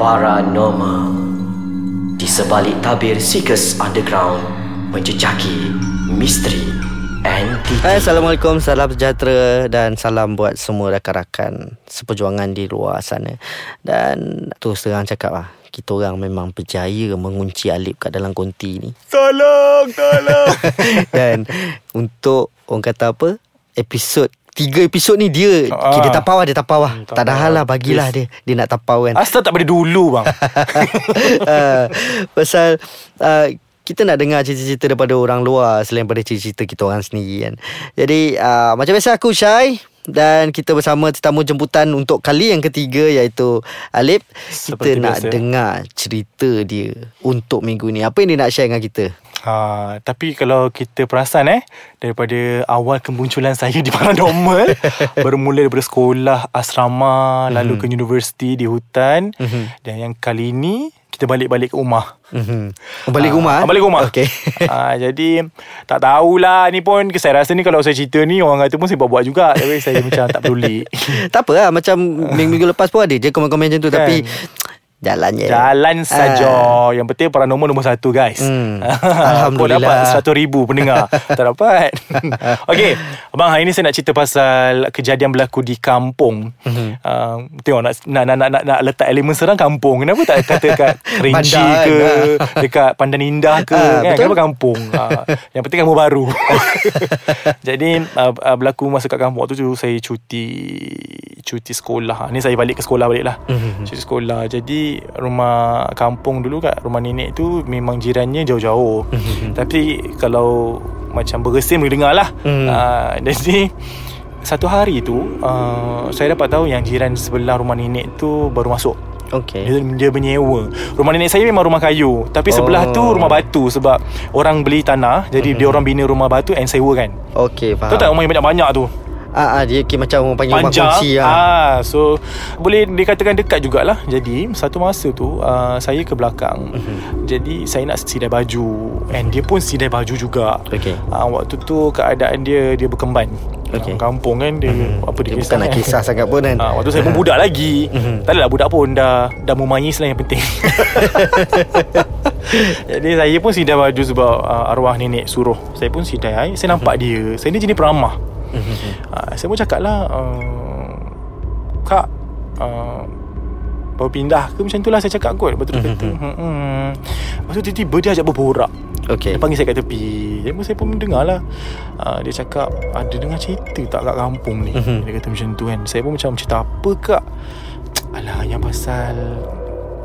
paranormal di sebalik tabir Seekers Underground menjejaki misteri entiti. Assalamualaikum, salam sejahtera dan salam buat semua rakan-rakan seperjuangan di luar sana. Dan terus terang cakap lah, kita orang memang berjaya mengunci alip kat dalam konti ni. Tolong Dan untuk orang kata apa, Tiga episod ni dia dia tapau. Tak ada hal lah, bagilah dia. Dia nak tapau kan, asal tak boleh dulu bang. Pasal kita nak dengar cerita-cerita daripada orang luar selain daripada cerita-cerita kita orang sendiri kan. Jadi macam biasa aku Syai, dan kita bersama tetamu jemputan untuk kali yang ketiga iaitu Alip. Seperti kita biasa, nak dengar cerita dia untuk minggu ni. Apa yang dia nak share dengan kita? Tapi kalau kita perasan daripada awal kemunculan saya di paranormal, bermula daripada sekolah, asrama, lalu ke universiti di hutan, dan yang kali ini kita balik ke rumah. Balik ke rumah? Balik ke rumah. Okay. Jadi tak tahulah, ni pun saya rasa ni kalau saya cerita ni orang kata pun saya buat juga, tapi saya macam tak peduli. Tak apalah, macam minggu lepas pun ada je komen-komen macam tu kan. Tapi Jalan saja. Yang penting paranormal nombor 1 guys. Alhamdulillah. Kau dapat 100,000 pendengar. Tak dapat. Okay abang, hari ni saya nak cerita pasal kejadian berlaku di kampung. Tengok nak letak elemen serang kampung. Kenapa tak kata kat Kerinci ke, dekat Pandan Indah ke kan? Kenapa kampung? Yang penting kamu baru. Jadi berlaku masa kat kampung tu saya cuti sekolah. Ni saya balik ke sekolah baliklah. Cuti sekolah. Jadi rumah kampung dulu kat rumah nenek tu memang jirannya jauh-jauh. Tapi kalau macam bergesim boleh dengar lah. Jadi satu hari tu saya dapat tahu yang jiran sebelah rumah nenek tu baru masuk. Okay. Dia menyewa. Rumah nenek saya memang rumah kayu, tapi sebelah tu rumah batu. Sebab orang beli tanah, jadi dia orang bina rumah batu and sewa kan. Okay, faham. Tahu tak rumah yang banyak-banyak tu? Dia macam orang panggil rumah kunci lah. So boleh dikatakan dekat jugalah. Jadi satu masa tu saya ke belakang. Jadi saya nak sidai baju, and dia pun sidai baju juga. Okay. Waktu tu keadaan dia berkemban. Okay. Kampung kan, dia kisah, bukan nak kisah sangat pun kan. Waktu saya pun budak lagi. Tak adalah budak pun, dah memayis lah yang penting. Jadi saya pun sidai baju sebab arwah nenek suruh. Saya pun sidai. Saya nampak dia. Saya ni jenis peramah. Saya pun cakap lah, Kak, baru pindah ke? Macam tu lah saya cakap kot. Lepas tu dia kata lepas tu tiba-tiba dia ajak berborak. Okay. Dia panggil saya kat tepi. Saya pun dengar lah. Dia cakap, ada dengar cerita tak kat kampung ni? Dia kata macam tu kan. Saya pun macam, cerita apa Kak? Alah, yang pasal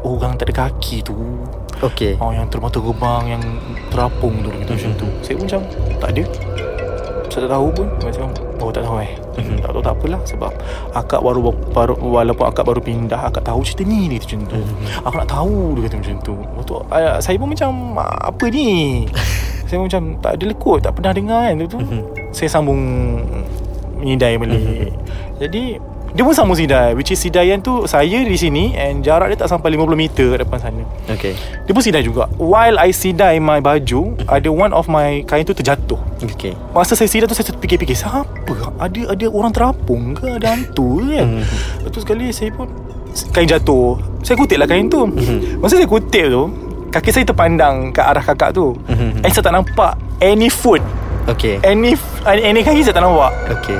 orang tak ada kaki tu. Okay. Yang termata gebang, yang terapung tu. Dia kata macam tu. Saya pun macam, tak ada, saya tak tahu pun. Macam tak tahu tak tahu, tak apalah. Sebab akak baru walaupun akak baru pindah, akak tahu cerita ni. Dia kata macam tu. Aku nak tahu, dia kata macam tu. Betul. Saya pun macam, apa ni? Saya macam tak ada lekut, tak pernah dengar kan tu. Saya sambung menyidai balik. Jadi dia pun sambung sidai, which is sidaian tu saya di sini, and jarak dia tak sampai 50 meter kat depan sana. Okay. Dia pun sidai juga. While I sidai my baju, ada one of my kain tu terjatuh. Okay. Masa saya sidai tu saya terfikir-fikir, siapa? Ada orang terapung ke? Ada hantu ke kan? Lepas tu sekali saya pun kain jatuh. Saya kutip lah kain tu. Masa saya kutip tu, kaki saya terpandang ke arah kakak tu. And saya tak nampak any foot. Okay. Any kaki saya tak nampak. Okay.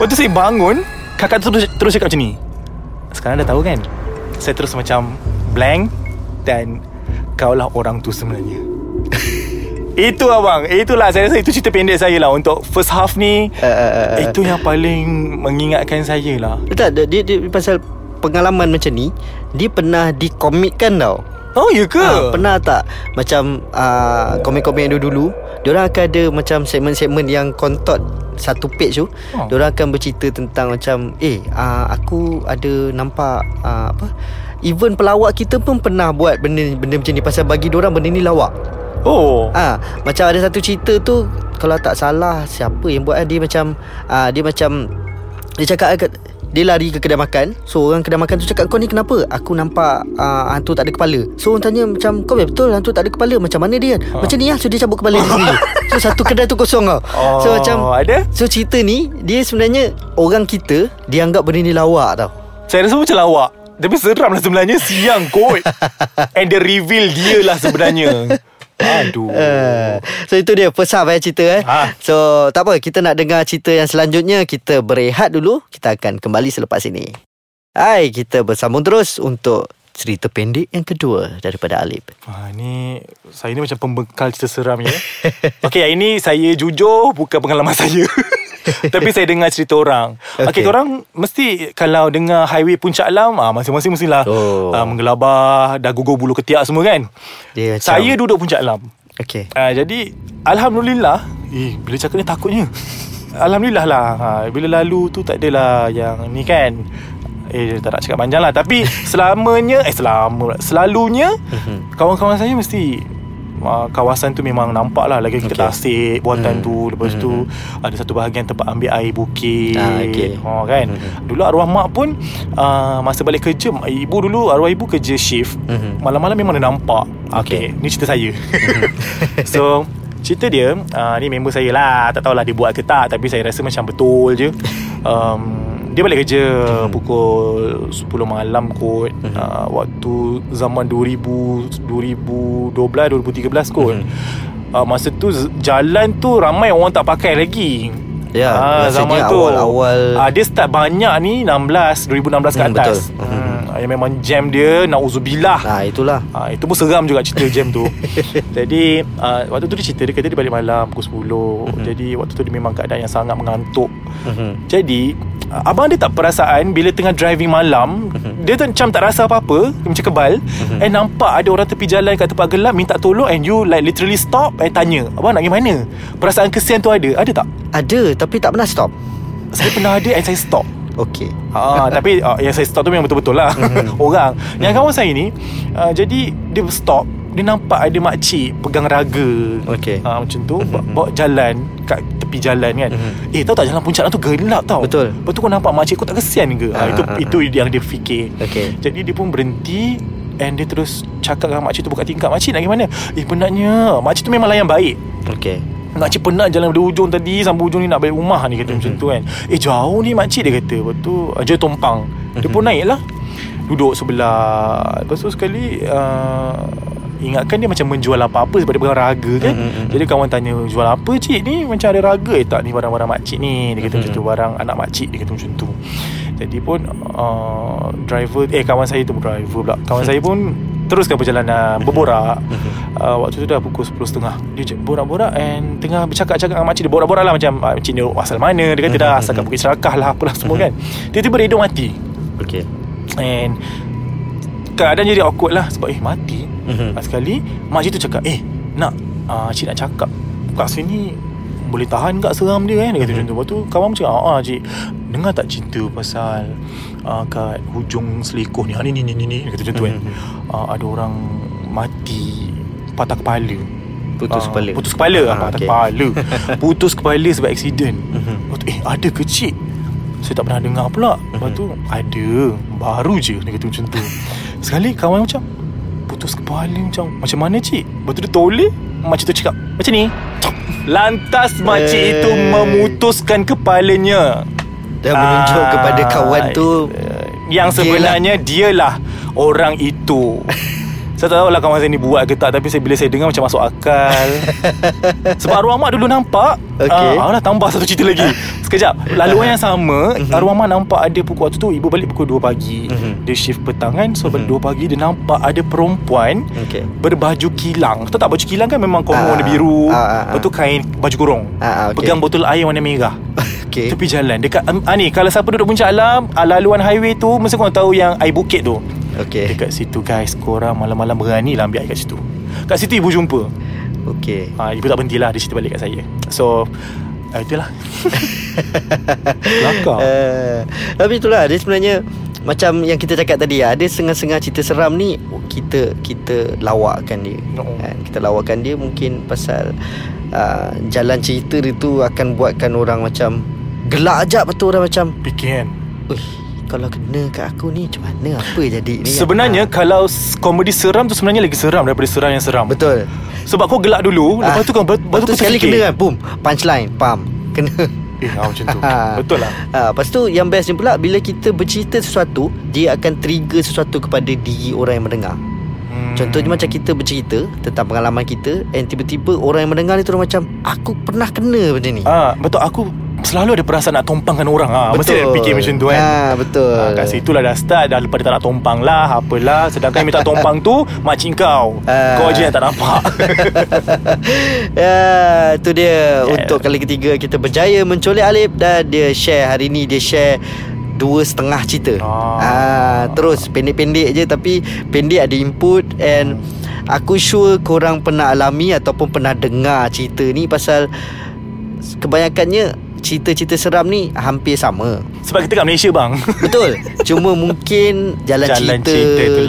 Lepas tu saya bangun. Kakak tu terus cakap macam ni, sekarang dah tahu kan? Saya terus macam blank. Dan kaulah orang tu sebenarnya. Itu abang, itulah saya rasa itu cerita pendek saya lah untuk first half ni. Itu yang paling mengingatkan saya lah. Tak, dia pasal pengalaman macam ni dia pernah dikomitkan tau. Oh ya ke? Pernah tak? Macam komik-komik yang dulu diorang akan ada macam segmen-segmen yang kontot satu page tu. Diorang akan bercerita tentang macam aku ada nampak apa, even pelawak kita pun pernah buat benda macam ni. Pasal bagi diorang benda ni lawak. Macam ada satu cerita tu, kalau tak salah siapa yang buat, dia cakap, dia lari ke kedai makan. So orang kedai makan tu cakap, kau ni kenapa? Aku nampak hantu tak ada kepala. So orang tanya macam, kau betul hantu tak ada kepala? Macam mana dia kan? Macam ni lah. So dia cabut kepala dia sendiri. So satu kedai tu kosong tau. So macam ada? So cerita ni dia sebenarnya orang kita dianggap benda ni lawak tau. Saya rasa macam lawak. Tapi seram lah sebenarnya. Siang kot. And dia reveal dia lah sebenarnya. Aduh. So itu dia first half cerita So tak apa, kita nak dengar cerita yang selanjutnya. Kita berehat dulu. Kita akan kembali selepas ini. Hai, kita bersambung terus untuk cerita pendek yang kedua daripada Alip. Ini saya ni macam pembekal cerita seram ya. Okey, ini saya jujur bukan pengalaman saya. Tapi saya dengar cerita orang. Okey, korang mesti kalau dengar highway Puncak Alam, masing-masing mestilah menggelabah, dah gugur bulu ketiak semua kan. Dia saya macam... duduk Puncak Alam. Okey. Jadi alhamdulillah, bila cakap ni takutnya. Alhamdulillah lah. Bila lalu tu tak adalah yang ni kan. Tak nak cakap panjang lah. Tapi selamanya selalunya kawan-kawan saya mesti kawasan tu memang nampak lah. Lagi kita tasik buatan tu. Lepas tu ada satu bahagian tempat ambil air bukit kan. Dulu arwah mak pun masa balik kerja, ibu dulu, arwah ibu kerja shift malam-malam memang dia nampak. Ni cerita saya. So cerita dia, ni member saya lah. Tak tahulah dia buat ke tak, tapi saya rasa macam betul je. Dia balik kerja pukul 10 malam kot. Waktu zaman 2012, 2013 kot. Masa tu jalan tu ramai orang tak pakai lagi. Ya, zaman tu awal-awal dia start banyak ni 2016 ke atas. Yang memang jam dia na'uzubillah. Itulah. Itu pun seram juga cerita jam tu. Jadi waktu tu dia cerita, dia kata dia balik malam pukul 10. Jadi waktu tu dia memang keadaan yang sangat mengantuk. Jadi abang dia tak perasaan bila tengah driving malam. Dia tu macam tak rasa apa-apa, macam kebal. And nampak ada orang tepi jalan kat tempat gelap minta tolong. And you like literally stop and tanya, abang nak pergi mana? Perasaan kesian tu ada? Ada tak? Ada, tapi tak pernah stop. Saya pernah ada and saya stop. Okey. Tapi yang saya stop tu memang betul-betul lah. Orang yang kawan saya ni, jadi dia stop, dia nampak ada makcik pegang raga. Macam tu bawa jalan kat tepi jalan kan. Tahu tak jalan Puncak tu gelap tau. Betul. Lepas tu kau nampak makcik, kau tak kesian ke? Itu yang dia fikir. Jadi dia pun berhenti. And dia terus cakap dengan makcik tu buka tingkap, makcik nak pergi mana? Penatnya. Makcik tu memang layan baik. Makcik penat jalan dari hujung tadi sampai hujung ni nak balik rumah ni, kata macam tu kan. Jauh ni makcik, dia kata. Lepas tu dia tumpang. Dia pun naik lah, duduk sebelah. Lepas tu sekali ingatkan dia macam menjual apa-apa sebab dia pegang raga kan. Jadi kawan tanya, jual apa cik ni? Macam ada raga tak ni, barang-barang makcik ni? Dia kata macam tu, barang anak makcik, dia kata macam tu. Jadi pun driver, kawan saya tu driver pula. Kawan saya pun teruskan perjalanan berborak. Waktu tu dah pukul 10.30. Dia borak-borak and tengah bercakap-cakap dengan makcik. Dia borak-borak lah macam makcik ni asal mana. Dia kata dah asal kat Bukit Serakah lah, apalah semua kan. Tiba-tiba radio mati. And keadaan jadi awkward lah sebab mati. Sekali makcik tu cakap, nak cik nak cakap kat sini boleh tahan tak seram dia kan? Dia kata macam tu. Lepas tu kawan macam, cik dengar tak cerita pasal kat hujung Selikoh ni, ni. Dia kata macam tu kan. Ada orang mati patah kepala. Putus kepala. Patah kepala. Putus kepala sebab aksiden. Lepas tu ada ke cik? Saya tak pernah dengar pula. Lepas tu ada, baru je. Dia kata macam tu. Sekali kawan macam, putus kepala macam mana cik? Lepas tu dia toleh. Makcik tu cakap macam ni. Lantas makcik itu memutuskan kepalanya dan menunjuk kepada kawan tu yang sebenarnya dialah orang itu. Saya tak tahulah kawan saya ni buat ke tak, tapi bila saya dengar macam masuk akal. Sebab arwah mak dulu nampak. Tambah satu cerita lagi. Sekejap, laluan yang sama. Arwah mak nampak ada pukul, waktu tu ibu balik pukul 2 pagi. Dia shift petang kan. So balik 2 pagi dia nampak ada perempuan berbaju kilang. Tahu tak baju kilang kan, memang komo warna biru. Lepas tu kain baju kurung, pegang botol air warna merah. Tepi jalan dekat ni, kalau siapa duduk Puncak Alam, laluan highway tu mesti korang tahu yang air bukit tu. Dekat situ guys, korang malam-malam beranilah ambil air kat situ. Kat situ ibu jumpa. Ibu tak berhentilah, dia cerita balik kat saya. So itulah. Lakar. Tapi itulah dia sebenarnya. Macam yang kita cakap tadi, ada sengah-sengah cerita seram ni kita lawakkan dia. Kita lawakkan dia mungkin pasal jalan cerita dia tu akan buatkan orang macam gelak ajak. Betul, orang macam fikir kan, kalau kena kat aku ni macam mana, apa jadi ni? Sebenarnya kalau komedi seram tu sebenarnya lagi seram daripada seram yang seram. Betul. Sebab kau gelak dulu, lepas tu kau, lepas tu sekali fikir. Kena kan, boom, punchline, pam, kena. Macam tu. Betul lah. Lepas tu yang bestnya pula, bila kita bercerita sesuatu, dia akan trigger sesuatu kepada diri orang yang mendengar. Contohnya macam kita bercerita tentang pengalaman kita, and tiba-tiba orang yang mendengar ni terus macam, aku pernah kena benda ni. Betul, aku selalu ada perasaan nak tumpangkan orang. Mesti dia fikir macam tu kan. Betul. Kat situ lah dah start. Dah lepas dia tak nak tumpang lah, apalah. Sedangkan minta tumpang tu makcik kau. Kau je yang tak nampak. Tu dia. Untuk kali ketiga kita berjaya mencolek Alip. Dan dia share hari ni, dia share 2.5 cerita. Terus pendek-pendek je, tapi pendek ada input. And aku sure korang pernah alami ataupun pernah dengar cerita ni, pasal kebanyakannya cerita-cerita seram ni hampir sama. Sebab kita kat Malaysia bang. Betul. Cuma mungkin jalan cerita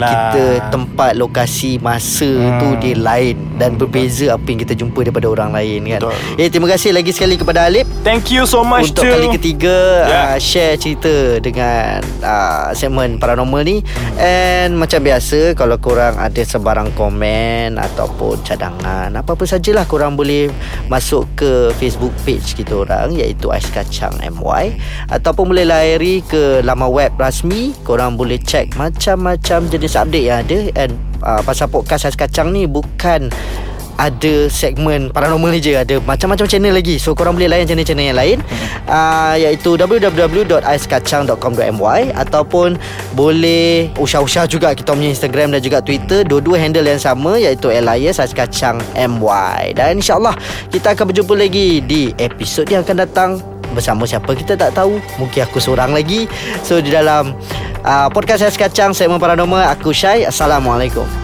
kita, tempat, lokasi, masa tu dia lain dan berbeza apa yang kita jumpa daripada orang lain kan. Terima kasih lagi sekali kepada Alip. Thank you so much untuk kali ketiga share cerita dengan segmen paranormal ni. And macam biasa, kalau korang ada sebarang komen ataupun cadangan, apa-apa sajalah, korang boleh masuk ke Facebook page kita orang, iaitu Ais Kacang MY, ataupun boleh layari ke laman web rasmi. Korang boleh check macam-macam jenis update yang ada. And pasal podcast Ais Kacang ni bukan ada segmen paranormal je, ada macam-macam channel lagi. So korang boleh layan channel-channel yang lain, iaitu www.aiskacang.com.my, ataupun boleh usah-usah juga kita punya Instagram dan juga Twitter, dua-dua handle yang sama, iaitu @aiskacangmy. Dan insyaAllah kita akan berjumpa lagi di episod yang akan datang bersama siapa kita tak tahu, mungkin aku seorang lagi. So di dalam podcast Ais Kacang segmen paranormal, aku Syai. Assalamualaikum.